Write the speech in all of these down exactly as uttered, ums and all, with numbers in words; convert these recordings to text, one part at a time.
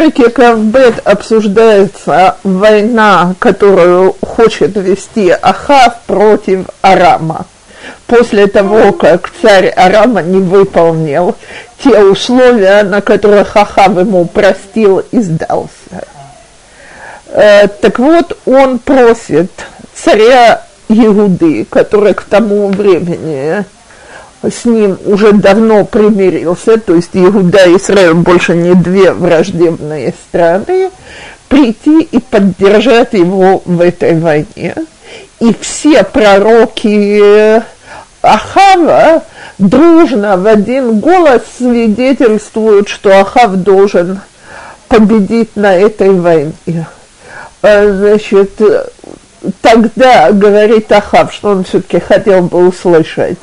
рубрике «Кавбет» обсуждается война, которую хочет вести Ахав против Арама. После того, как царь Арама не выполнил те условия, на которых Ахав ему простил и сдался. Э, так вот, он просит царя Егуды, который к тому времени с ним уже давно примирился, то есть Егуда и Израиль больше не две враждебные страны, прийти и поддержать его в этой войне. И все пророки Ахава дружно в один голос свидетельствуют, что Ахав должен победить на этой войне. Значит, тогда говорит Ахав, что он все-таки хотел бы услышать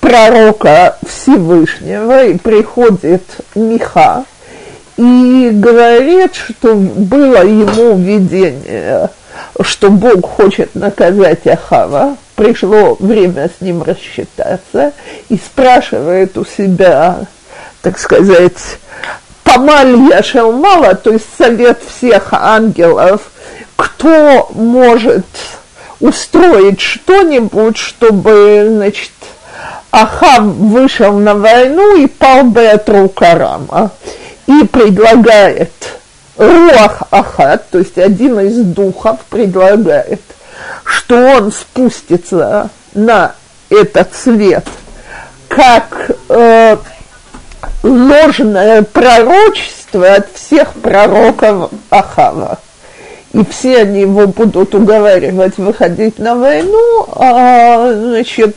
пророка Всевышнего, и приходит Миха, и говорит, что было ему видение, что Бог хочет наказать Ахава, пришло время с ним рассчитаться, и спрашивает у себя, так сказать, «Памаль я шелмала», то есть совет всех ангелов, кто может устроить что-нибудь, чтобы, значит, Ахав вышел на войну и пал бы от рук Арама, и предлагает Руах Ахад, то есть один из духов, предлагает, что он спустится на этот свет, как э, ложное пророчество от всех пророков Ахава. И все они его будут уговаривать выходить на войну, а, значит,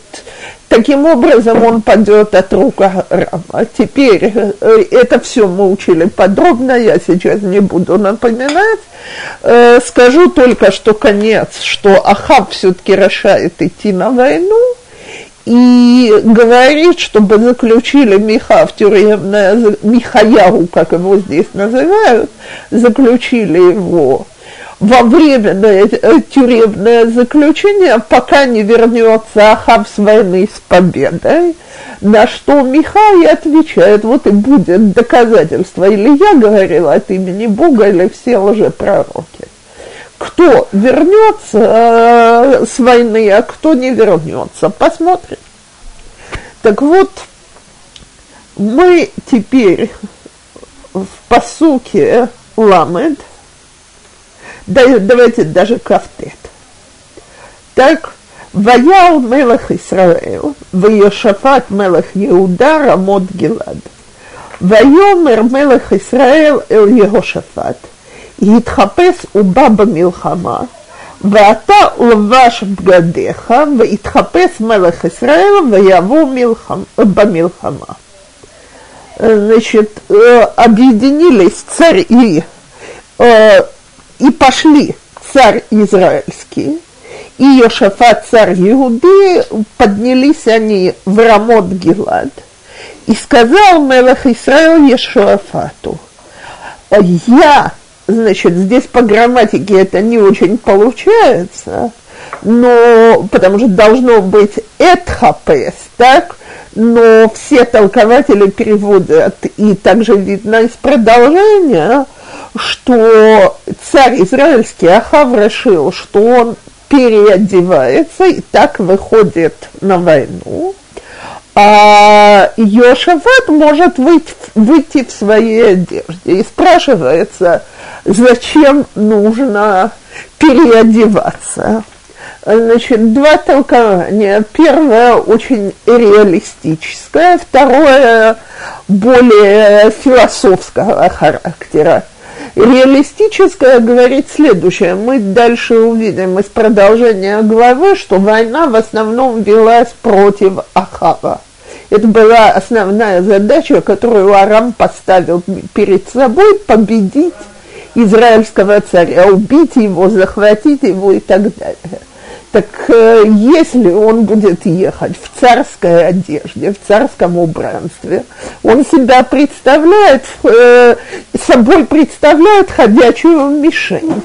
таким образом он падет от рук Арама. Теперь это все мы учили подробно, я сейчас не буду напоминать. Скажу только, что конец, что Ахав все-таки решает идти на войну и говорит, чтобы заключили Миха в тюремное, Михаяву, как его здесь называют, заключили его во временное тюремное заключение, пока не вернется Ахав с войны с победой, на что Михай отвечает, вот и будет доказательство, или я говорила от имени Бога, или все лжепророки. Кто вернется э, с войны, а кто не вернется, посмотрим. Так вот, мы теперь в пасуке Ламед, давайте даже кафтет. Так, «Ваял мелах Исраэль, вайошафат мелах Йеуда Рамот-Гилад, вайомер мелах Исраэль эль Йошафат, итхапес уба бамилхама, ваата лваш бгадеха, ваитхапес мелах Исраэль ваяво бамилхама». Значит, объединились царь и... И пошли царь израильский, и Йошафат царь Иуды, поднялись они в Рамот-Гилад, и сказал мелах Исраиль Йошафату, я, значит, здесь по грамматике это не очень получается, но, потому что должно быть «этхапес», так, но все толкователи переводят, и также видно из продолжения, что царь израильский Ахав решил, что он переодевается и так выходит на войну, а Йошафат может выйти, выйти в своей одежде. И спрашивается, зачем нужно переодеваться. Значит, два толкования. Первое очень реалистическое, второе более философского характера. Реалистическое говорит следующее. Мы дальше увидим из продолжения главы, что война в основном велась против Ахава. Это была основная задача, которую Арам поставил перед собой – победить израильского царя, убить его, захватить его и так далее. Так если он будет ехать в царской одежде, в царском убранстве, он себя представляет, э, собой представляет ходячую мишень.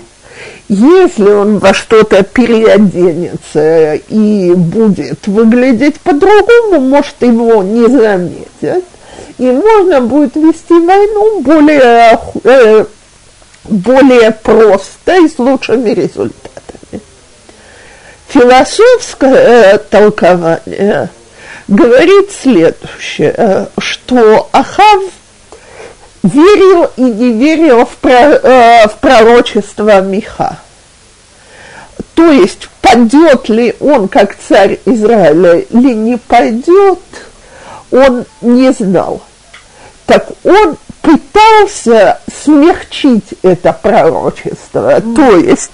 Если он во что-то переоденется и будет выглядеть по-другому, может, его не заметят. и можно будет вести войну более, э, более просто и с лучшими результатами. Философское э, толкование говорит следующее, что Ахав верил и не верил в, про, э, в пророчество Миха. То есть, пойдет ли он как царь Израиля или не пойдет, он не знал. Так он пытался смягчить это пророчество, mm. то есть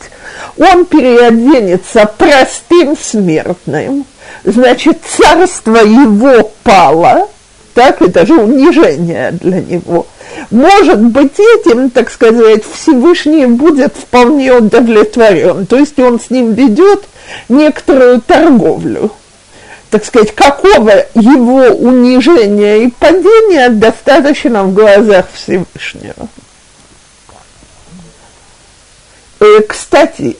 он переоденется простым смертным, значит, царство его пало, так, это же унижение для него. Может быть, этим, так сказать, Всевышний будет вполне удовлетворен, то есть он с ним ведет некоторую торговлю. Так сказать, какого его унижения и падения достаточно в глазах Всевышнего. Кстати,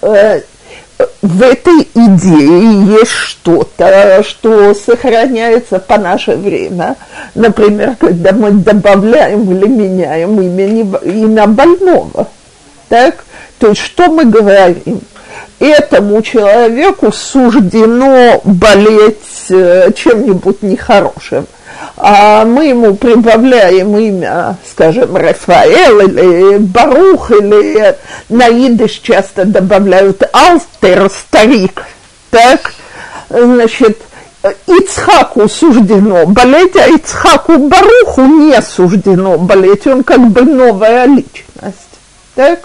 в этой идее есть что-то, что сохраняется по наше время. Например, когда мы добавляем или меняем имя, имя больного. Так? То есть, что мы говорим? Этому человеку суждено болеть чем-нибудь нехорошим. А мы ему прибавляем имя, скажем, Рафаэл или Барух, или на идиш часто добавляют Алтер, старик, так, значит, Ицхаку суждено болеть, а Ицхаку Баруху не суждено болеть, он как бы новая личность, так.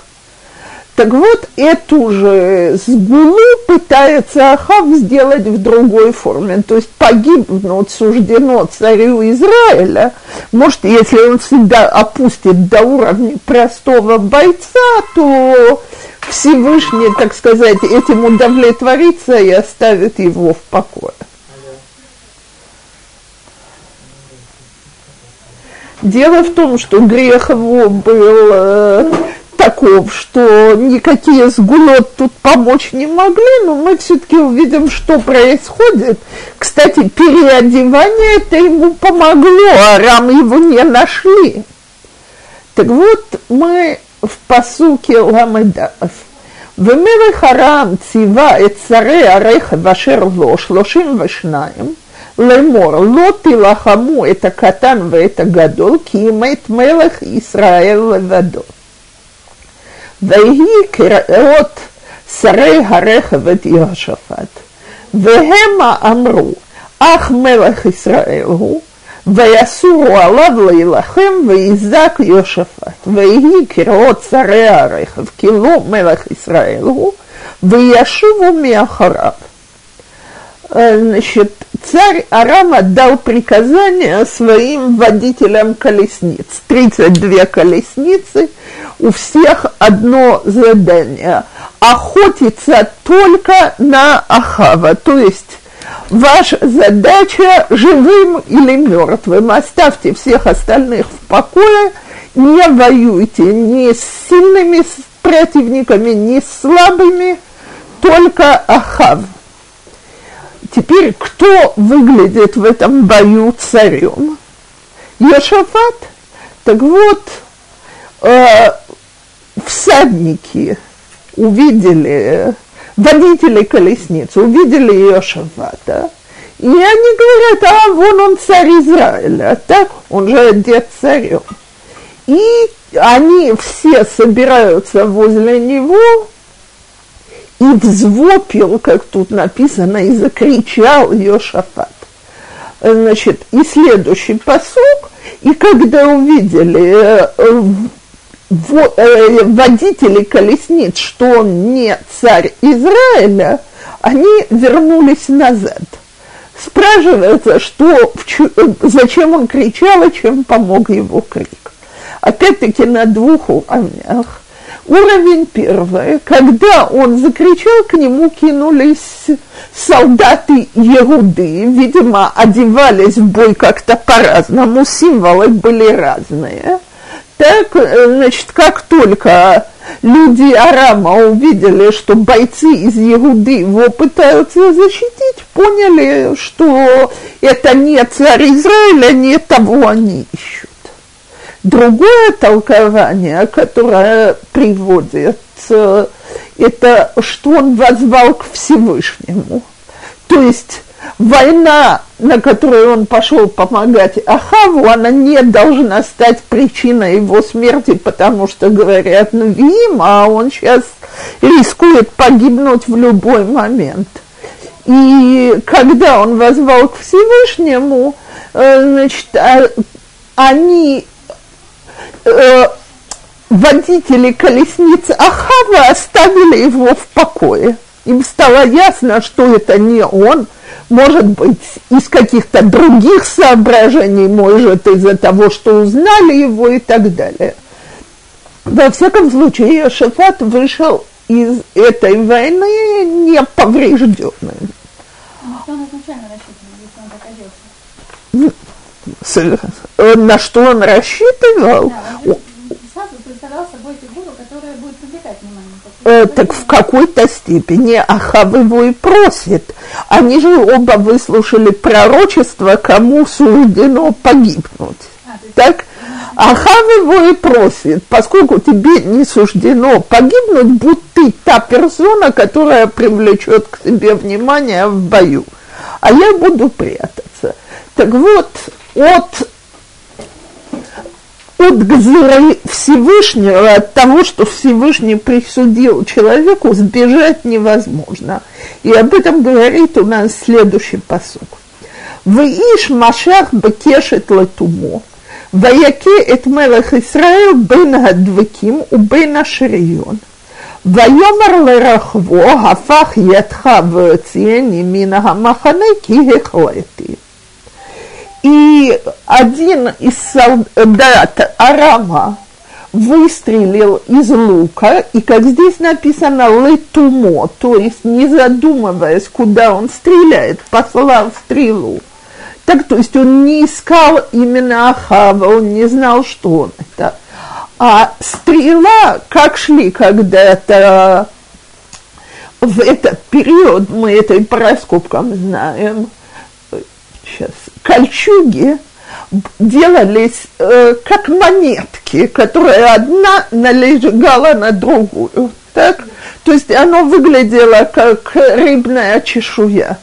Так вот, эту же сгулу пытается Ахав сделать в другой форме, то есть погибнуть суждено царю Израиля, может, если он всегда опустит до уровня простого бойца, то Всевышний, так сказать, этим удовлетворится и оставит его в покое. Дело в том, что грех его был... таков, что никакие сгулот тут помочь не могли, но мы все-таки увидим, что происходит. Кстати, переодевание это ему помогло, а Арам его не нашли. Так вот, мы в пасуке Ламедав. «Вемелех Арам цива эт царей Арехав ашер ло шлошим вешнаем». Лемор, лот и лахаму, это катан, в это гадол, ки имеет мелех Исраэль левадо. ויהי קראות שרי הרחב את יהושפט, והמה אמרו, אך מלך ישראל הוא, ויסורו עליו להילחם ויזעק יהושפט, ויהי קראות שרי הרחב, כי לא מלך ישראל הוא, וישובו מאחריו. Значит, царь Арам отдал приказание своим водителям колесниц. тридцать две колесницы, у всех одно задание – охотиться только на Ахава. То есть, ваша задача – живым или мертвым. Оставьте всех остальных в покое, не воюйте ни с сильными противниками, ни с слабыми, только Ахав. Теперь, кто выглядит в этом бою царем? Йошафат. Так вот, э, всадники увидели, водители колесницы увидели Йошафата, и они говорят, а вон он царь Израиля, так, он же одет царем. И они все собираются возле него, и взвопил, как тут написано, и закричал Йошафат. Значит, и следующий пасук, и когда увидели водители колесниц, что он не царь Израиля, они вернулись назад. Спрашивается, что, зачем он кричал и чем помог его крик. Опять-таки на двух уровнях. Уровень первый. Когда он закричал, к нему кинулись солдаты Егуды. Видимо, одевались в бой как-то по-разному, символы были разные. Так, значит, как только люди Арама увидели, что бойцы из Егуды его пытаются защитить, поняли, что это не царь Израиля, не того они ищут. Другое толкование, которое приводит, это что он воззвал к Всевышнему. То есть война, на которую он пошел помогать Ахаву, она не должна стать причиной его смерти, потому что, говорят, ну, Вим, а он сейчас рискует погибнуть в любой момент. И когда он воззвал к Всевышнему, значит, они... водители колесниц Ахава оставили его в покое. Им стало ясно, что это не он. Может быть, из каких-то других соображений, может, из-за того, что узнали его и так далее. Во всяком случае, Йошафат вышел из этой войны неповрежденным. На что он рассчитывал? Да, сразу представлял собой фигуру, которая будет привлекать внимание. Э, так в какой-то степени Ахав его и просит. Они же оба выслушали пророчество, кому суждено погибнуть. А, так? Ахав его и просит, поскольку тебе не суждено погибнуть, будь ты та персона, которая привлечет к себе внимание в бою. А я буду прятаться. Так вот, от, от Гзыра Всевышнего, от того, что Всевышний присудил человеку, сбежать невозможно. И об этом говорит у нас следующий пасук. «Ваиш машах бакешет латумо, ваяке эт мелах Исраэль бен гадвеким у бен ашрион, ваямар лерахво гафах ядха вэцьени мина гамахане ки гехлэти». И один из солдат Арама выстрелил из лука, и, как здесь написано, летумо, то есть не задумываясь, куда он стреляет, послал стрелу. Так, то есть он не искал именно Ахава, он не знал, что он это. А стрела, как шли когда-то в этот период, мы это и по раскопкам знаем, сейчас, кольчуги делались э, как монетки, которые одна налегала на другую, так? То есть оно выглядело как рыбная чешуя,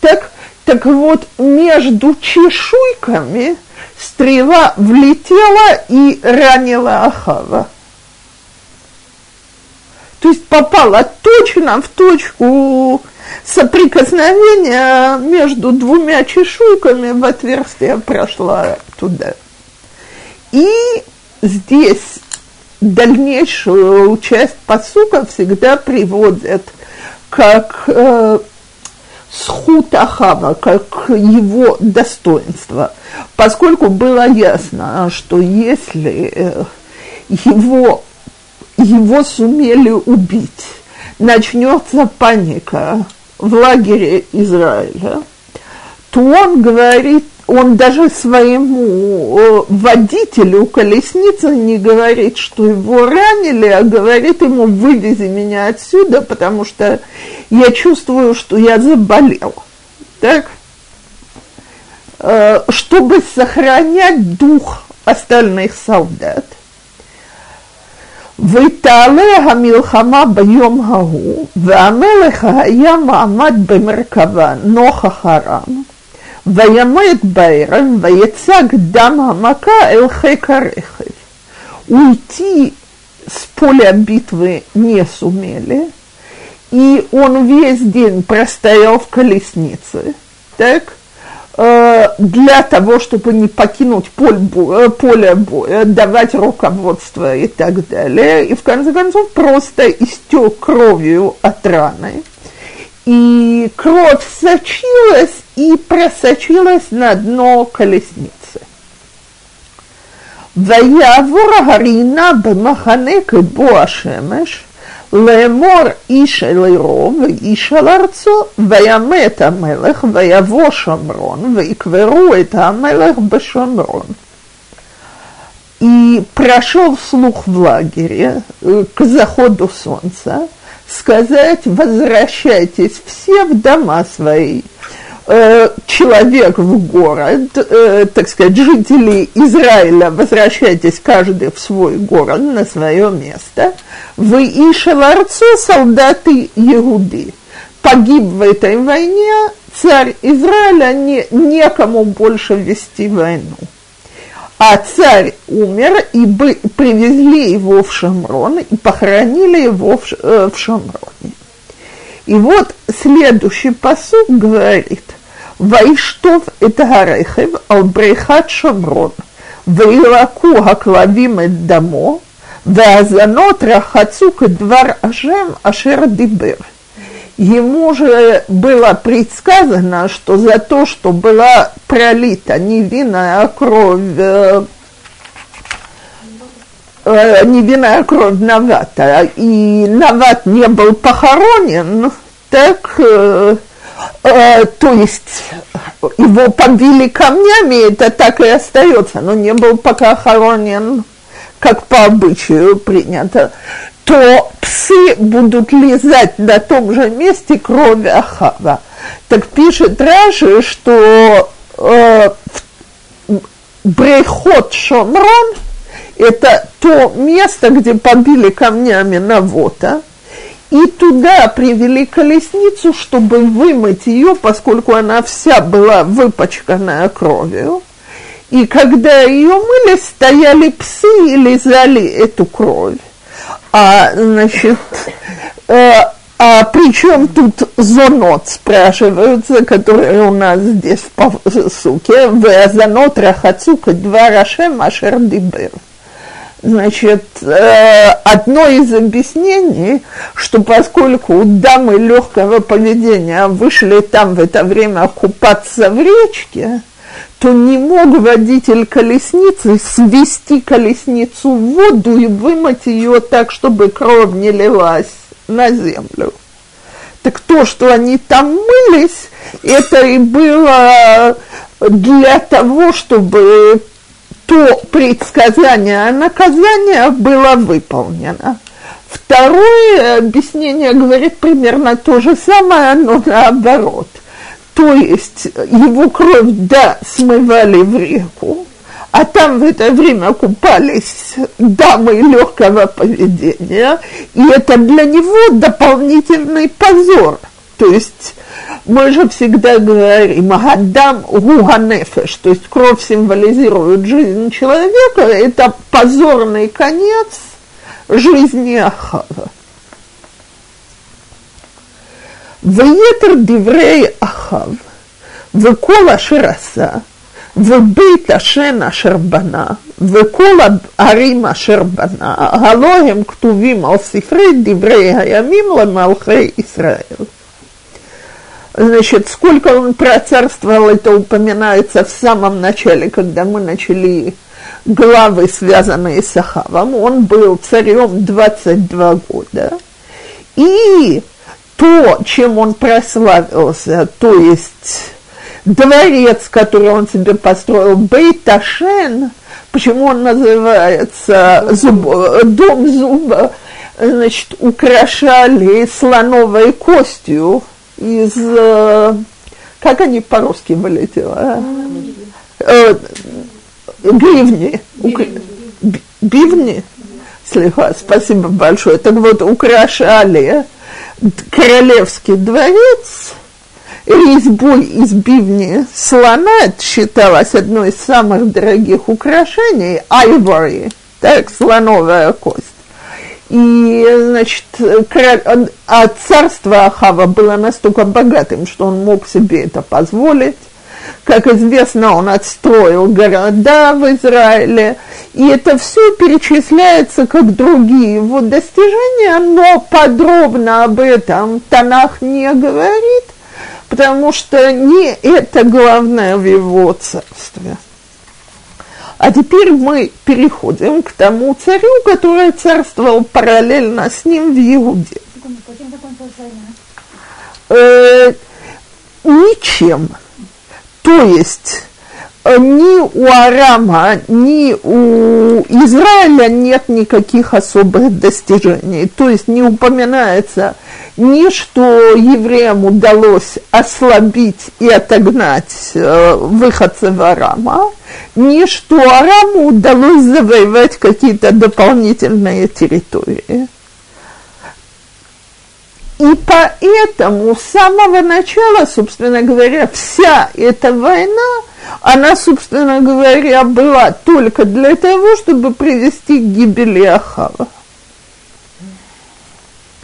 так? Так вот, между чешуйками стрела влетела и ранила Ахава. То есть попала точно в точку соприкосновения между двумя чешуйками, в отверстие прошла туда. И здесь дальнейшую часть пасука всегда приводят как э, схут Ахава, как его достоинство, поскольку было ясно, что если э, его, его сумели убить, начнется паника в лагере Израиля, то он говорит, он даже своему водителю колесницы не говорит, что его ранили, а говорит ему: вывези меня отсюда, потому что я чувствую, что я заболел. Так? Чтобы сохранять дух остальных солдат. «Витале гамилхама бьем гагу, вамелеха гая маамад бемеркава ноха харам, ваямет байрам, ваяцаг дам гамака элхекарехев». Уйти с поля битвы не сумели, и он весь день простоял в колеснице, так, для того, чтобы не покинуть поле боя, поле боя, давать руководство и так далее. И в конце концов просто истек кровью от раны. И кровь сочилась и просочилась на дно колесницы. «Ваявор гарина бмаханек бо ашемеш, лемор иша лиров, иша ларцо, ваямет амелех, ваяво Шомрон, ваикверу это амелех бешомрон. и прошел слух в лагере к заходу солнца сказать: возвращайтесь все в дома свои. Человек в город, так сказать, жители Израиля, возвращайтесь каждый в свой город, на свое место. В Ишеварцу солдаты Иуды. Погиб в этой войне царь Израиля, не, некому больше вести войну. А царь умер, и бы, привезли его в Шомрон, и похоронили его в, э, в Шомроне. И вот следующий пасук говорит: «Ваиштов эт гарехев ал брехат Шомрон, ваилаку хаклавим эт дамо, ваазанот рахацу кедвар Ашем ашер дибер». Ему же было предсказано, что за то, что была пролита невинная кровь, э, э, невинная кровь Навата, и Нават не был похоронен, так, э, э, то есть его побили камнями, это так и остается, но не был похоронен, как по обычаю принято, то псы будут лизать на том же месте крови Ахава. Так пишет Раши, что э, Брейхот Шомрон – это то место, где побили камнями Навота, и туда привели колесницу, чтобы вымыть ее, поскольку она вся была выпачканная кровью. И когда ее мыли, стояли псы и лизали эту кровь. А, значит, э, а при чем тут зонот, спрашиваются, которые у нас здесь в посуке, в зонот рахацука два рашем ашер дибер. Значит, э, одно из объяснений, что поскольку дамы легкого поведения вышли там в это время купаться в речке, то не мог водитель колесницы свести колесницу в воду и вымыть ее так, чтобы кровь не лилась на землю. Так то, что они там мылись, это и было для того, чтобы то предсказание о наказании было выполнено. Второе объяснение говорит примерно то же самое, но наоборот. То есть его кровь, да, смывали в реку, а там в это время купались дамы легкого поведения, и это для него дополнительный позор. То есть мы же всегда говорим «Гадам гуганефеш», то есть кровь символизирует жизнь человека, это позорный конец жизни Ахава. «Ваетер диврей Ахав, векола шераса, вебейта шена шербана, векола арима шербана, галоем ктувим ал сифрей диврей хаямим ламалхей Исраэль». Значит, сколько он процарствовал, это упоминается в самом начале, когда мы начали главы, связанные с Ахавом. Он был царем двадцать два года, и то, чем он прославился, то есть дворец, который он себе построил, Бейт-Ашен, почему он называется зуб, дом зуба, значит, украшали слоновой костью из, как они по-русски вылетело, а? Гривни, бивни, слегка, спасибо большое, так вот, украшали королевский дворец резьбой из бивни слона, это считалось одной из самых дорогих украшений, айвори, так, слоновая кость. И, значит, король, а царство Ахава было настолько богатым, что он мог себе это позволить. Как известно, он отстроил города в Израиле, и это все перечисляется как другие его достижения, но подробно об этом Танах не говорит, потому что не это главное в его царстве. А теперь мы переходим к тому царю, который царствовал параллельно с ним в Иуде. Э, ничем. То есть ни у Арама, ни у Израиля нет никаких особых достижений. То есть не упоминается ни что евреям удалось ослабить и отогнать э, выходцев Арама, ни что Араму удалось завоевать какие-то дополнительные территории. И поэтому с самого начала, собственно говоря, вся эта война, она, собственно говоря, была только для того, чтобы привести к гибели Ахава.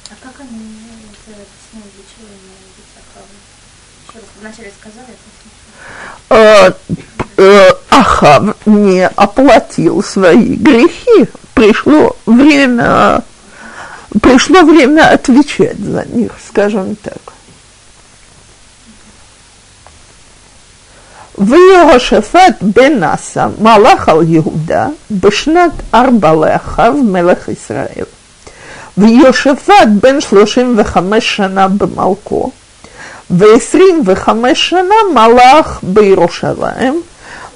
А как они объясняют, для чего они убили Ахава? Еще раз, вначале сказали, это... Ахав не оплатил свои грехи. Пришло время... Пришло время отвечать за них, скажем так. В Йошафат бен Аса малахал Егуда бешнат арбале Ахав мелех Исраэль. В Йошафат бен шлошим вехамеш шана бемалко. В Исрим вехамеш шана малах бейрошалаем.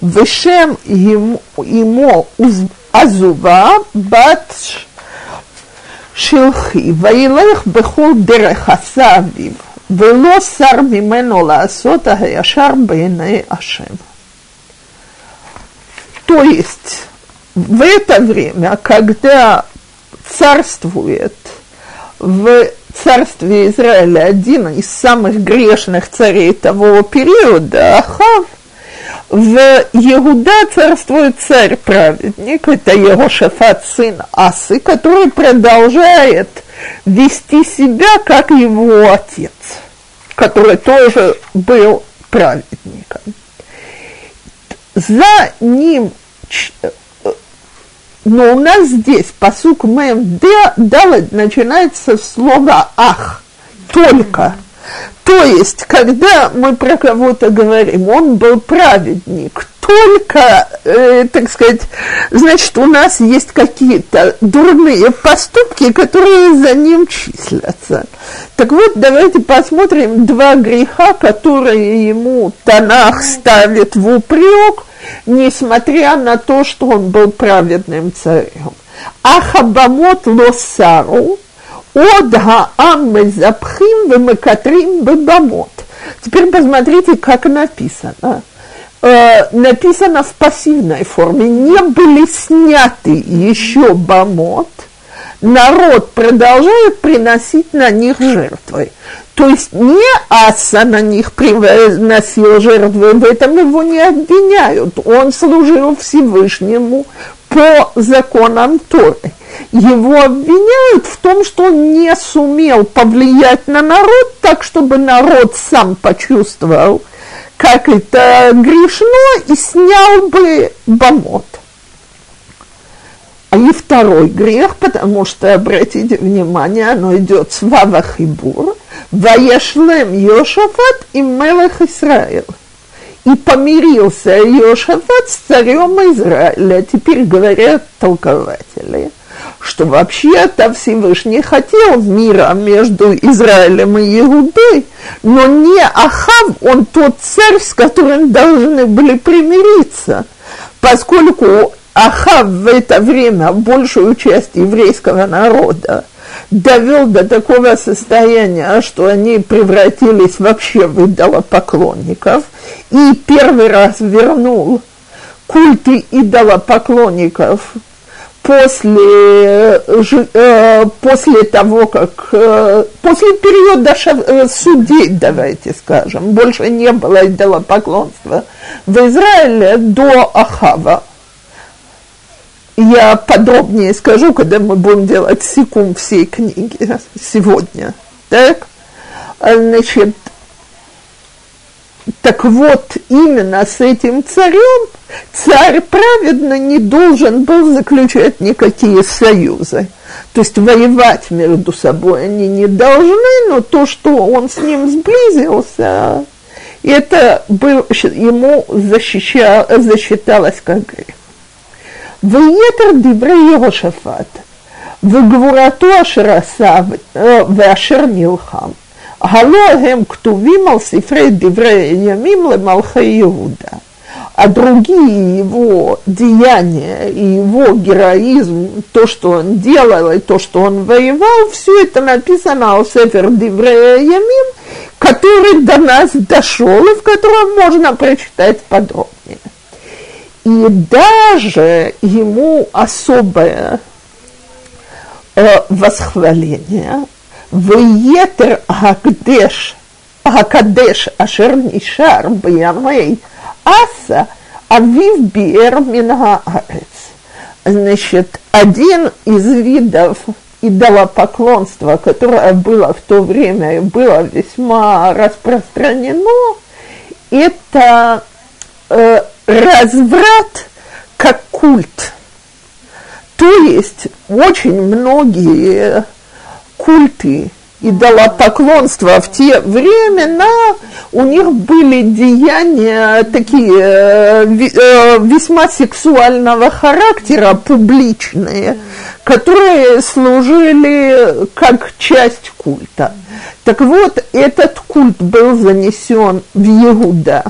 Вешем ему Азува бат Шилхи, ваилех бехол дерех асавив, вело сар мимену лаасот агаяшар бейней ашем. То есть, в это время, когда царствует в царстве Израиля один из самых грешных царей того периода, Ахав, в Егуда царствует царь-праведник, это Йошафат, сын Асы, который продолжает вести себя, как его отец, который тоже был праведником. За ним, но у нас здесь пасук мэм далад начинается с слова «ах», «только». То есть, когда мы про кого-то говорим, он был праведник, только, э, так сказать, значит, у нас есть какие-то дурные поступки, которые за ним числятся. Так вот, давайте посмотрим два греха, которые ему Танах ставит в упрек, несмотря на то, что он был праведным царем. Ахабамот лосару. Одга аммы запхим вымыкатрим бабамот. Теперь посмотрите, как написано. Э, написано в пассивной форме. Не были сняты еще бамот. Народ продолжает приносить на них жертвы. То есть не Аса на них приносил жертвы, в этом его не обвиняют. Он служил Всевышнему по законам Торы. Его обвиняют в том, что он не сумел повлиять на народ так, чтобы народ сам почувствовал, как это грешно, и снял бы бамот. А и второй грех, потому что, обратите внимание, оно идет с Вавах и Бур, «Ваяшлем Йошафат и Мелех Исраэль». И помирился Йошафат с царем Израиля. Теперь говорят толкователи, что вообще-то Всевышний хотел мира между Израилем и Иудой, но не Ахав, он тот царь, с которым должны были примириться, поскольку Ахав в это время большую часть еврейского народа довел до такого состояния, что они превратились вообще в идолопоклонников, и первый раз вернул культы идолопоклонников после, э, после того, как... Э, после периода шав, э, судей, давайте скажем, больше не было идолопоклонства в Израиле до Ахава. Я подробнее скажу, когда мы будем делать секунд всей книги сегодня. Так, значит, так вот, именно с этим царем царь праведно не должен был заключать никакие союзы. То есть воевать между собой они не должны, но то, что он с ним сблизился, это был, ему защищал, засчиталось как грех. Веетер диврей Йошафат, вегвурату ашер аса веашер нилхам, гало гем ктувим ал сифрей диврей ямим лемалхей Иуда, а другие его деяния и его героизм, то, что он делал и то, что он воевал, все это написано в Сефер Диврей Ямим, который до нас дошел и в котором можно прочитать подробнее. И даже ему особое э, восхваление «Веетер Акадеш, Акадеш Ашер Нишар Бьямей Аса Авив Биэр Минга Арец». Значит, один из видов идолопоклонства, которое было в то время и было весьма распространено, это... Э, разврат как культ. То есть очень многие культы идолопоклонства в те времена, у них были деяния такие весьма сексуального характера, публичные, которые служили как часть культа. Так вот, этот культ был занесен в Егуда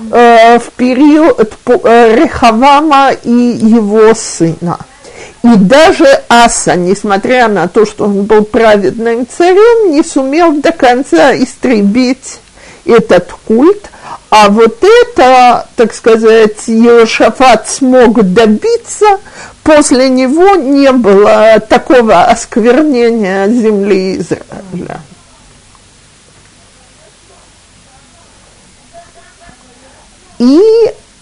в период Рехавама и его сына. И даже Аса, несмотря на то, что он был праведным царем, не сумел до конца истребить этот культ. А вот это, так сказать, Йошафат смог добиться. После него не было такого осквернения земли Израиля. И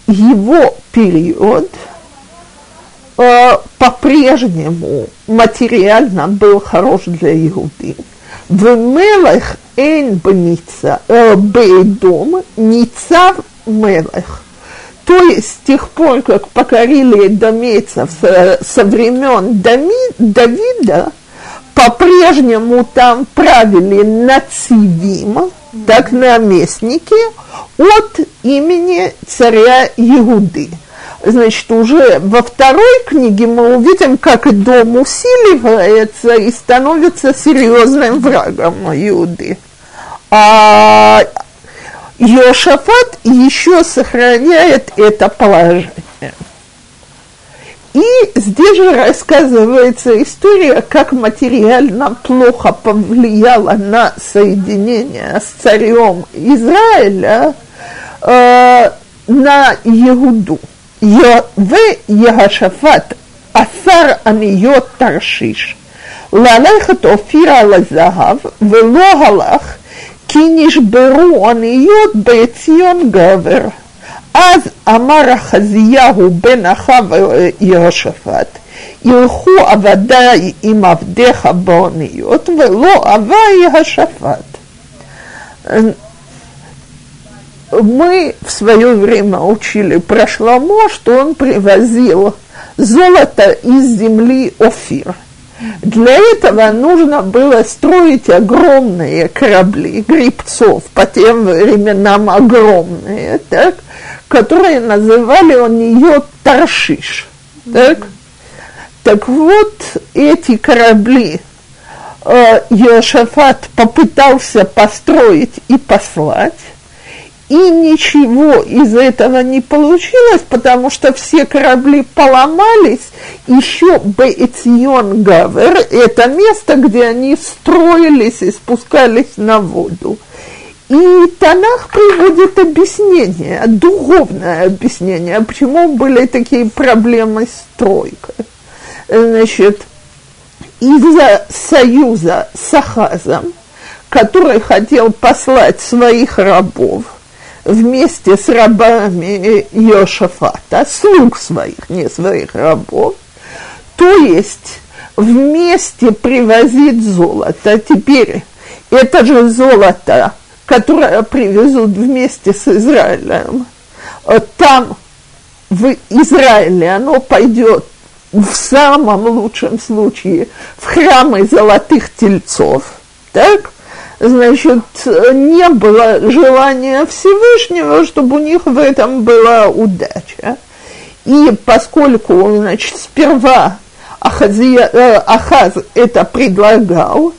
его период э, по-прежнему материально был хорош для Иуды. В мелех эйн бейдом ницав мелех. То есть с тех пор, как покорили домейцев со, со времен Дами, Давида, по-прежнему там правили нацивим, так наместники, от имени царя Иуды. Значит, уже во второй книге мы увидим, как дом усиливается и становится серьезным врагом Иуды. А Йошафат еще сохраняет это положение. И здесь же рассказывается история, как материально плохо повлияло на соединение с царем Израиля э, на Иуду. «Ве Егашафат асар аниот таршиш, лалахат офира лазагав, вело галах, киниш беру аниот бецион-гавер». Аз амар Ахазияху бен Ахав Йошафат, Илху авадай им авдеха баониот, вело ава Йошафат. Мы в свое время учили про Шломо, что он привозил золото из земли Офир. Для этого нужно было строить огромные корабли гребцов, по тем временам огромные, так, которые называли он ее Таршиш. Так, mm-hmm. так вот, эти корабли э, Йошафат попытался построить и послать, и ничего из этого не получилось, потому что все корабли поломались, еще Бейт-Амикдаш, это место, где они строились и спускались на воду. И Танах приводит объяснение, духовное объяснение, почему были такие проблемы с стройкой. Значит, из-за союза с Ахазом, который хотел послать своих рабов вместе с рабами Йошафата, слуг своих, не своих рабов, то есть вместе привозить золото. Теперь это же золото, которое привезут вместе с Израилем, там, в Израиле, оно пойдет в самом лучшем случае в храмы золотых тельцов, так? Значит, не было желания Всевышнего, чтобы у них в этом была удача. И поскольку, значит, сперва Ахазия, э, Ахаз это предлагал,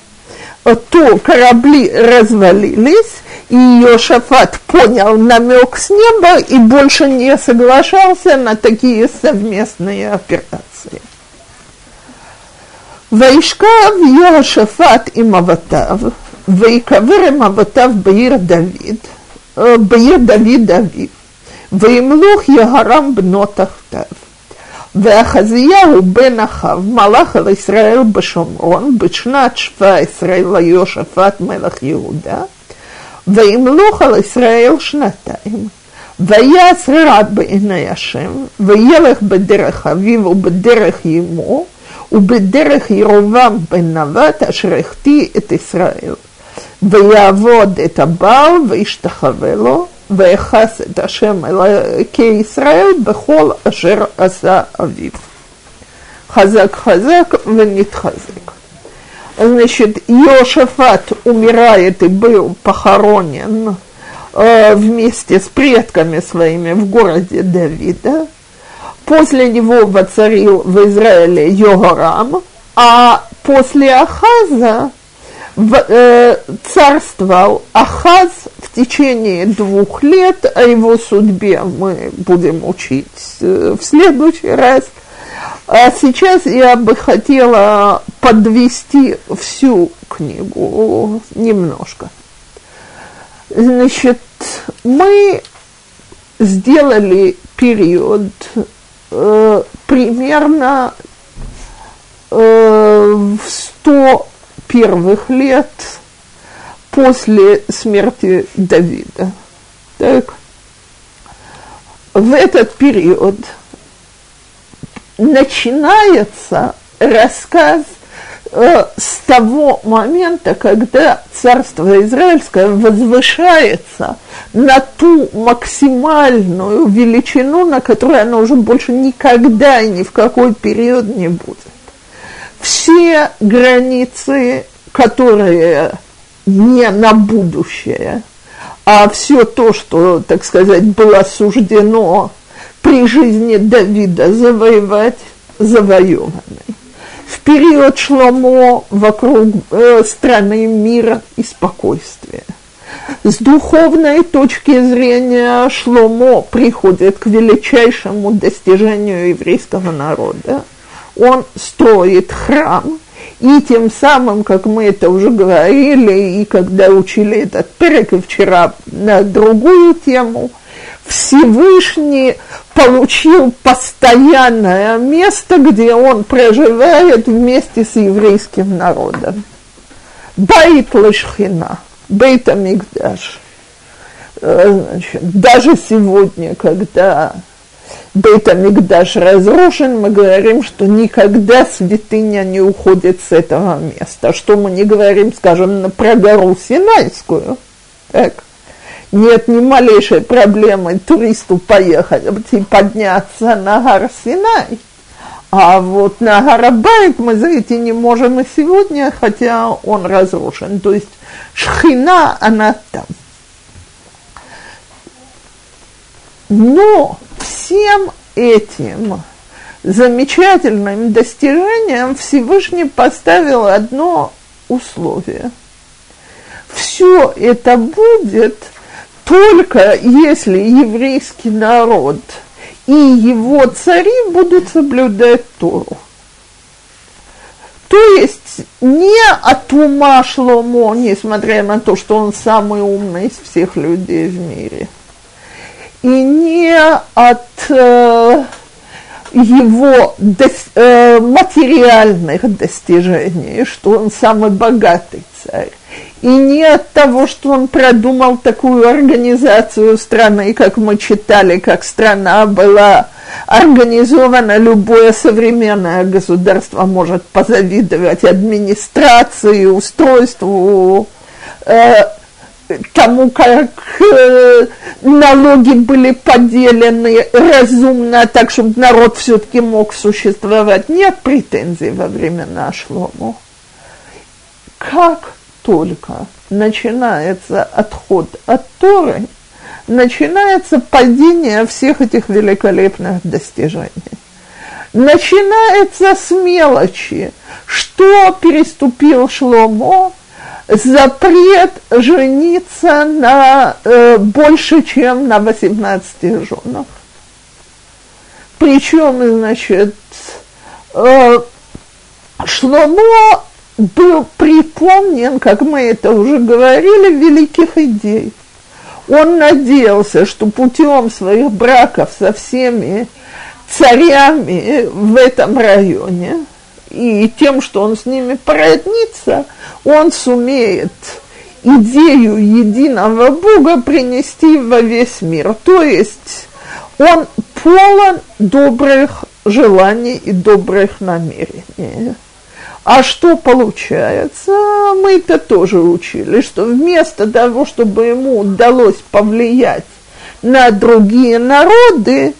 то корабли развалились, И Йошафат понял намек с неба и больше не соглашался на такие совместные операции. «Ваишкав Йошафат им аватав, ваикавер им аватав баир Давид, баир Давид Давид, ваимлух Йогорам бно тахтав, ваахазияу бен Ахав, малах ал Исраэль башомрон, бешнат шва Исраэль ла Йошафат мелах Егуда, וימלוך על ישראל שנתיים, ויעש רע בעיני השם, וילך בדרך אביו ובדרך אמו, ובדרך ירובעם בן נבט, אשר החטיא את ישראל, ויעבוד את הבעל, וישתחווה לו, ויחס את השם אלוקי ישראל, בכל אשר עשה אביו. חזק חזק ונתחזק. Значит, Йошафат умирает и был похоронен э, вместе с предками своими в городе Давида. После него воцарил в Израиле Йогорам, а после Ахаза в, э, царствовал Ахаз в течение двух лет. О его судьбе мы будем учить э, в следующий раз. А сейчас я бы хотела подвести всю книгу немножко. Значит, мы сделали период э, примерно э, в сто первых лет после смерти Давида. Так, в этот период начинается рассказ э, с того момента, когда царство израильское возвышается на ту максимальную величину, на которую оно уже больше никогда и ни в какой период не будет. Все границы, которые не на будущее, а все то, что, так сказать, было суждено при жизни Давида завоевать, завоеваны. В период Шломо вокруг э, страны мира и спокойствия. С духовной точки зрения Шломо приходит к величайшему достижению еврейского народа. Он строит храм, и тем самым, как мы это уже говорили, и когда учили этот перек, и вчера на другую тему, Всевышний получил постоянное место, где он проживает вместе с еврейским народом. Бейт лешхина, Бейт-Амикдаш. Даже сегодня, когда Бейт-Амикдаш разрушен, мы говорим, что никогда святыня не уходит с этого места. Что мы не говорим, скажем, про гору Синайскую. Так. Нет ни малейшей проблемы туристу поехать и подняться на гор Синай. А вот на Гарабайт мы зайти не можем и сегодня, хотя он разрушен. То есть шхина, она там. Но всем этим замечательным достижением Всевышний поставил одно условие. Все это будет только если еврейский народ и его цари будут соблюдать Тору. То есть не от ума Шломо, несмотря на то, что он самый умный из всех людей в мире, и не от э, его до, э, материальных достижений, что он самый богатый царь, и не от того, что он продумал такую организацию страны, как мы читали, как страна была организована, любое современное государство может позавидовать администрации, устройству, э, тому, как э, налоги были поделены разумно, так, чтобы народ все-таки мог существовать. Нет претензий во времена Шломо. Как только начинается отход от Торы, начинается падение всех этих великолепных достижений. Начинается с мелочи, что переступил Шломо, запрет жениться на э, больше, чем на восемнадцати женах. Причем, значит, э, Шломо был припомнен, как мы это уже говорили, великих идей. Он надеялся, что путем своих браков со всеми царями в этом районе и тем, что он с ними породнится, он сумеет идею единого Бога принести во весь мир. То есть он полон добрых желаний и добрых намерений. А что получается? Мы это тоже учили, что вместо того, чтобы ему удалось повлиять на другие народы,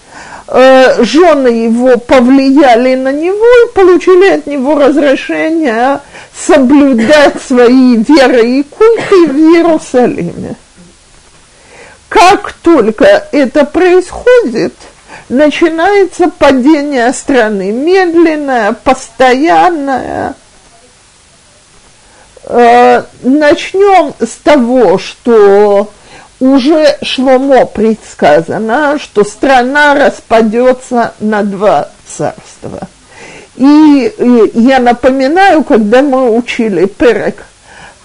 жены его повлияли на него и получили от него разрешение соблюдать свои веры и культы в Иерусалиме. Как только это происходит, начинается падение страны, медленное, постоянное. Начнем с того, что уже Шломо предсказано, что страна распадется на два царства. И, и я напоминаю, когда мы учили перек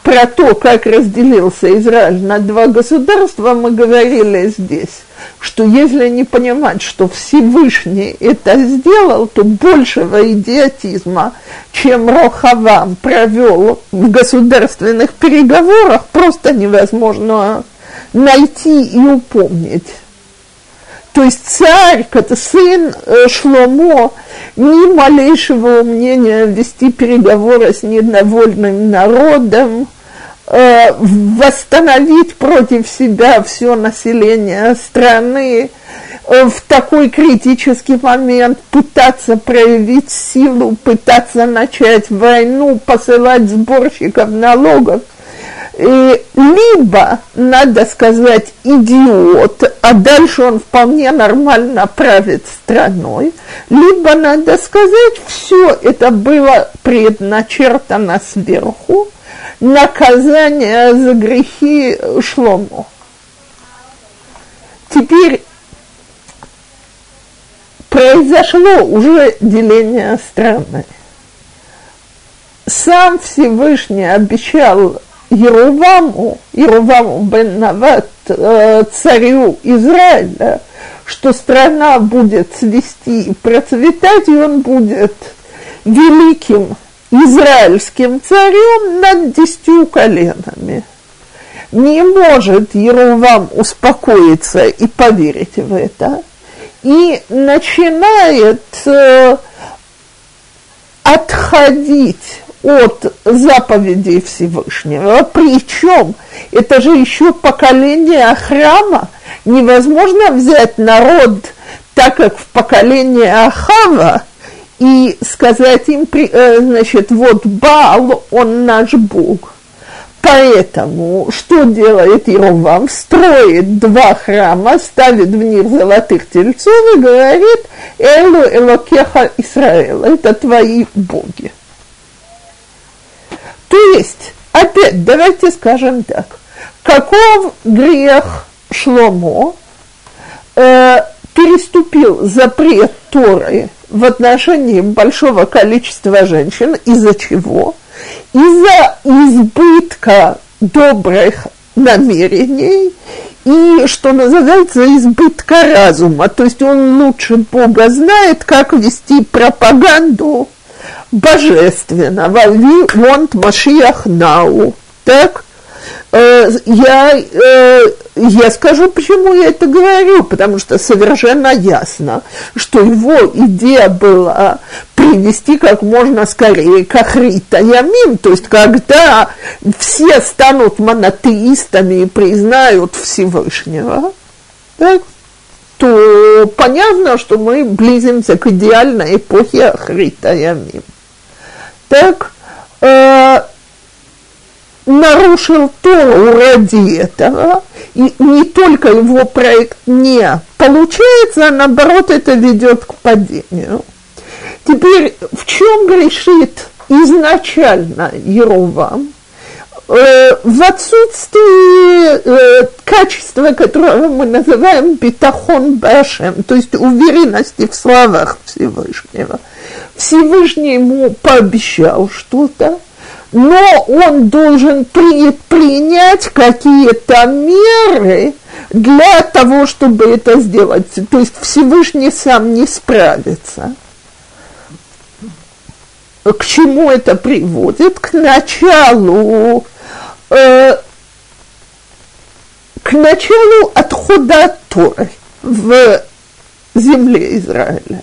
про то, как разделился Израиль на два государства, мы говорили здесь, что если не понимать, что Всевышний это сделал, то большего идиотизма, чем Рехавам провел в государственных переговорах, просто невозможно найти и упомнить. То есть царь, сын Шломо, ни малейшего умения вести переговоры с недовольным народом, э, восстановить против себя все население страны, э, в такой критический момент пытаться проявить силу, пытаться начать войну, посылать сборщиков налогов. И либо, надо сказать, идиот, а дальше он вполне нормально правит страной, либо, надо сказать, все это было предначертано сверху, наказание за грехи Шломо. Теперь произошло уже деление страны. Сам Всевышний обещал Еруваму, Еруваму бен Нават, царю Израиля, что страна будет цвести и процветать, и он будет великим израильским царем над десятью коленами. Не может Ерувам успокоиться и поверить в это, и начинает э, отходить от заповедей Всевышнего, причем это же еще поколение храма, невозможно взять народ, так как в поколении Ахава, и сказать им, значит, вот Баал, он наш Бог. Поэтому что делает Ерувам? Строит два храма, ставит в них золотых тельцов и говорит: «Элу элокеха Исраэл», это твои боги. То есть, опять, давайте скажем так, каков грех Шломо? Э, переступил запрет Торы в отношении большого количества женщин. Из-за чего? Из-за избытка добрых намерений и, что называется, избытка разума. То есть он лучше Бога знает, как вести пропаганду божественного. We want Mashiach now. Так? Я, я скажу, почему я это говорю, потому что совершенно ясно, что его идея была привести как можно скорее к Ахрит а-Ямим, то есть когда все станут монотеистами и признают Всевышнего, так, то понятно, что мы близимся к идеальной эпохе Ахрит а-Ямим. Так, э, нарушил Тору ради этого, и не только его проект не получается, а наоборот это ведет к падению. Теперь, в чем грешит изначально Ерувам? э, в отсутствии э, качества, которое мы называем битахон башем, то есть уверенности в словах Всевышнего. Всевышний ему пообещал что-то, но он должен при, принять какие-то меры для того, чтобы это сделать. То есть Всевышний сам не справится. К чему это приводит? К началу, э, к началу отхода от Торы в земле Израиля.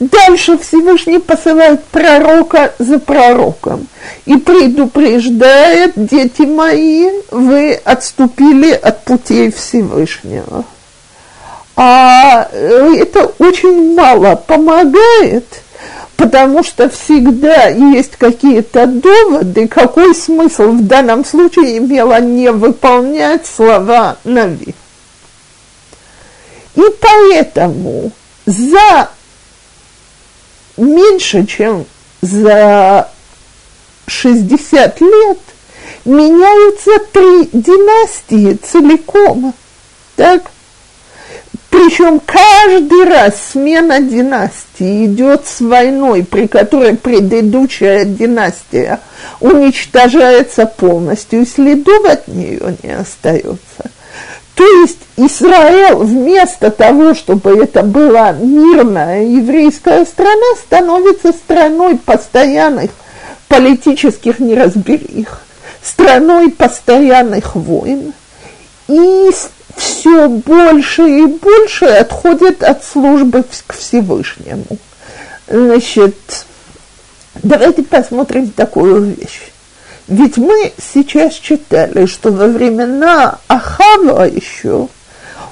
Дальше Всевышний посылает пророка за пророком и предупреждает: дети мои, вы отступили от путей Всевышнего. А это очень мало помогает, потому что всегда есть какие-то доводы, какой смысл в данном случае имело не выполнять слова Нави. И поэтому за... меньше, чем за шестьдесят лет меняются три династии целиком, так? Причем каждый раз смена династии идет с войной, при которой предыдущая династия уничтожается полностью, и следов от нее не остается. То есть Израиль вместо того, чтобы это была мирная еврейская страна, становится страной постоянных политических неразберих, страной постоянных войн, и все больше и больше отходит от службы к Всевышнему. Значит, давайте посмотрим такую вещь. Ведь мы сейчас читали, что во времена Ахава еще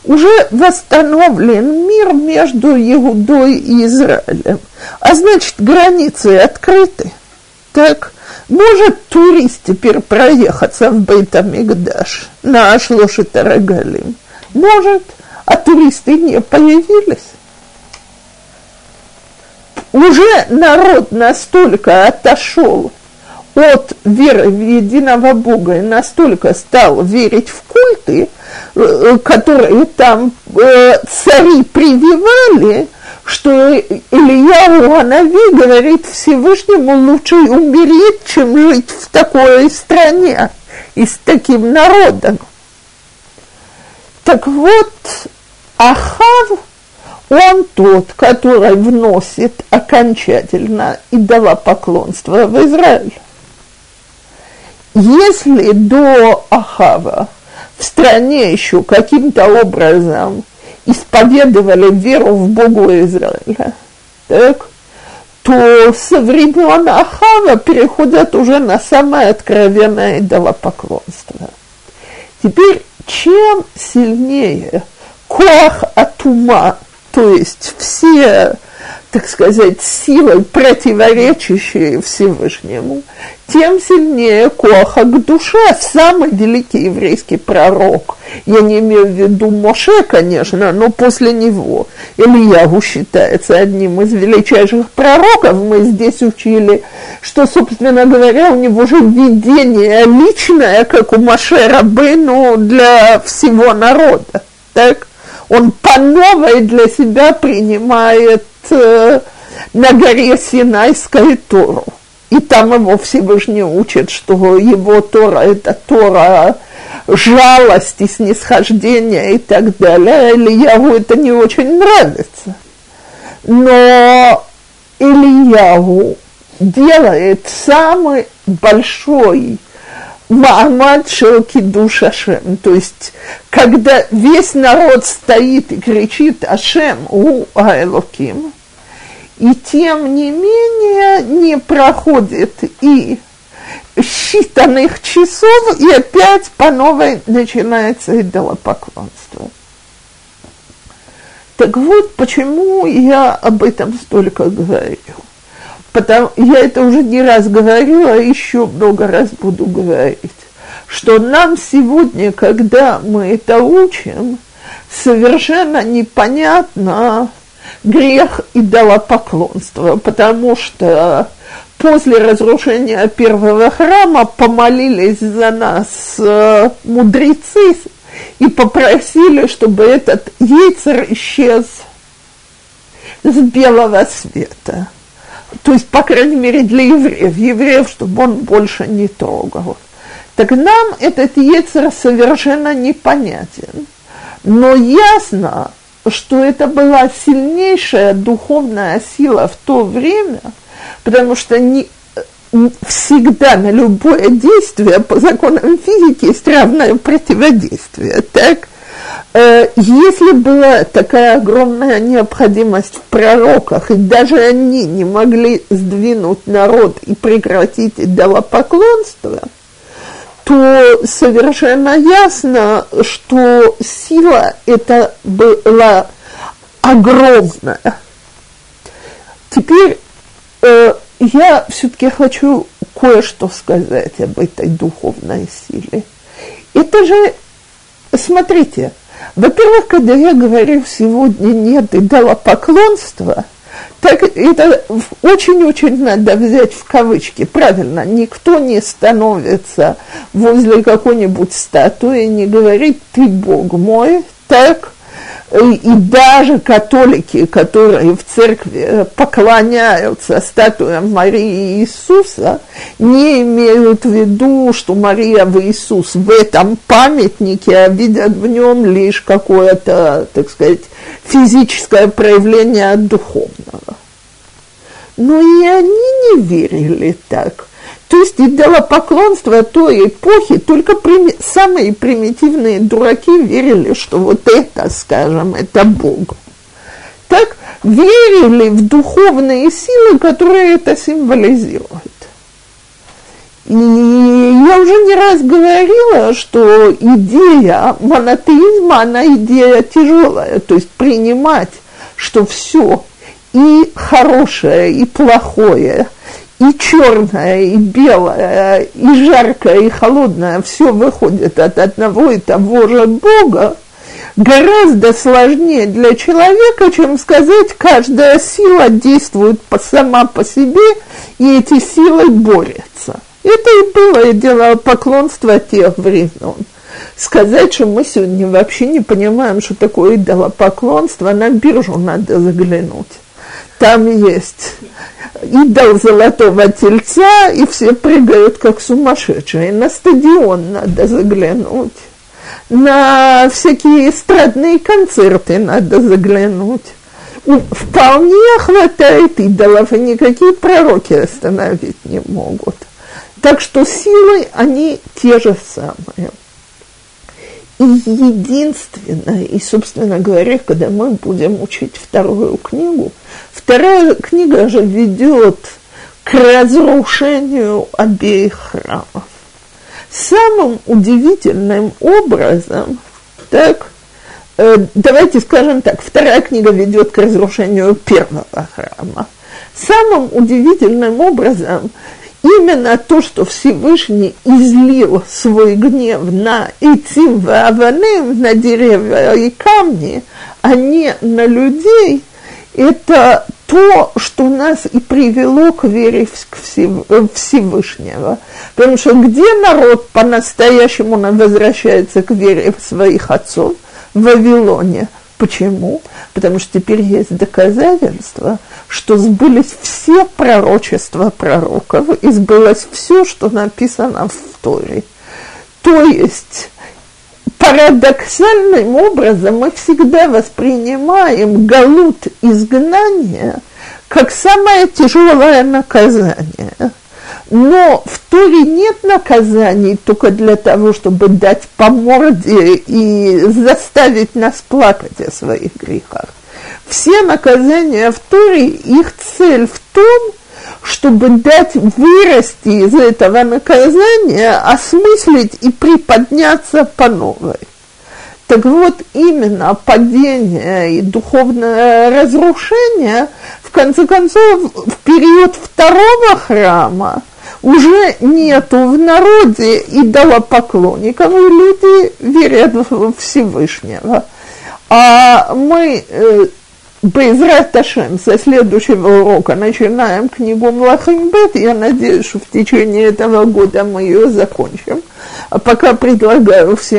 уже восстановлен мир между Егудой и Израилем. А значит, границы открыты. Так, может турист теперь проехаться в Бейт-Амикдаш на Ашлоши-Тарагалим? Может, а туристы не появились. Уже народ настолько отошел от веры в единого Бога и настолько стал верить в культы, которые там цари прививали, что Ильяу Анави говорит Всевышнему: лучше умереть, чем жить в такой стране и с таким народом. Так вот, Ахав, он тот, который вносит окончательно идолопоклонство в Израиль. Если до Ахава в стране еще каким-то образом исповедовали веру в Бога Израиля, так, то со времен Ахава переходят уже на самое откровенное идолопоклонство. Теперь, чем сильнее коах атума, то есть все, так сказать, силы, противоречащие Всевышнему, тем сильнее коах душа, самый великий еврейский пророк. Я не имею в виду Моше, конечно, но после него Ильягу считается одним из величайших пророков. Мы здесь учили, что, собственно говоря, у него же видение личное, как у Моше Рабейну, для всего народа, так? Он по новой для себя принимает э, на горе Синайскую Тору. И там его Всевышний учит, что его Тора – это Тора жалости, снисхождения и так далее. Ильягу это не очень нравится. Но Ильягу делает самый большой Маамад Шелки Душа Ашем, то есть когда весь народ стоит и кричит Ашем у Аэлоким, и тем не менее не проходит и считанных часов, и опять по новой начинается идолопоклонство. Так вот, почему я об этом столько говорю. Потому, я это уже не раз говорила, а еще много раз буду говорить, что нам сегодня, когда мы это учим, совершенно непонятно грех идолопоклонства, потому что после разрушения первого храма помолились за нас э, мудрецы и попросили, чтобы этот яйцер исчез с белого света. То есть, по крайней мере, для евреев, евреев, чтобы он больше не трогал. Так нам этот яйцер совершенно непонятен. Но ясно, что это была сильнейшая духовная сила в то время, потому что не, не всегда на любое действие по законам физики есть равное противодействие. Так, э, если была такая огромная необходимость в пророках, и даже они не могли сдвинуть народ и прекратить идолопоклонство, то совершенно ясно, что сила эта была огромная. Теперь э, я все-таки хочу кое-что сказать об этой духовной силе. Это же, смотрите, во-первых, когда я говорю «сегодня нет идолопоклонства», так это очень-очень надо взять в кавычки, правильно, никто не становится возле какой-нибудь статуи и не говорит «ты Бог мой», так, и, и даже католики, которые в церкви поклоняются статуям Марии и Иисуса, не имеют в виду, что Мария в Иисус в этом памятнике, а видят в нем лишь какое-то, так сказать, физическое проявление духовного. Но и они не верили так. То есть идолопоклонство той эпохи, только прими, самые примитивные дураки верили, что вот это, скажем, это Бог. Так верили в духовные силы, которые это символизируют. И я уже не раз говорила, что идея монотеизма, она идея тяжелая, то есть принимать, что все и хорошее, и плохое, и черное, и белое, и жаркое, и холодное, все выходит от одного и того же Бога, гораздо сложнее для человека, чем сказать, каждая сила действует сама по себе, и эти силы борются. Это и было дело поклонства тех времен. Сказать, что мы сегодня вообще не понимаем, что такое идолопоклонство, на биржу надо заглянуть. Там есть идол золотого тельца, и все прыгают как сумасшедшие. На стадион надо заглянуть, на всякие эстрадные концерты надо заглянуть. Вполне хватает идолов, и никакие пророки остановить не могут. Так что силы, они те же самые. И единственное, и, собственно говоря, когда мы будем учить вторую книгу, вторая книга же ведет к разрушению обеих храмов. Самым удивительным образом, так, э, давайте скажем так, вторая книга ведет к разрушению первого храма. Самым удивительным образом именно то, что Всевышний излил свой гнев на Эцион-Гавер, на деревья и камни, а не на людей, это то, что нас и привело к вере в Всевышнего. Потому что где народ по-настоящему возвращается к вере в своих отцов? В Вавилоне. Почему? Потому что теперь есть доказательства, что сбылись все пророчества пророков, и сбылось все, что написано в Торе. То есть, парадоксальным образом мы всегда воспринимаем галут изгнания как самое тяжелое наказание. Но в Торе нет наказаний только для того, чтобы дать по морде и заставить нас плакать о своих грехах. Все наказания в Торе, их цель в том, чтобы дать вырасти из этого наказания, осмыслить и приподняться по новой. Так вот, именно падение и духовное разрушение, в конце концов, в период второго храма, уже нету в народе идолопоклонников, и люди верят в Всевышнего. А мы Бейзрат Ашем, со следующего урока начинаем книгу Млахим Бет. Я надеюсь, что в течение этого года мы ее закончим. А пока предлагаю всем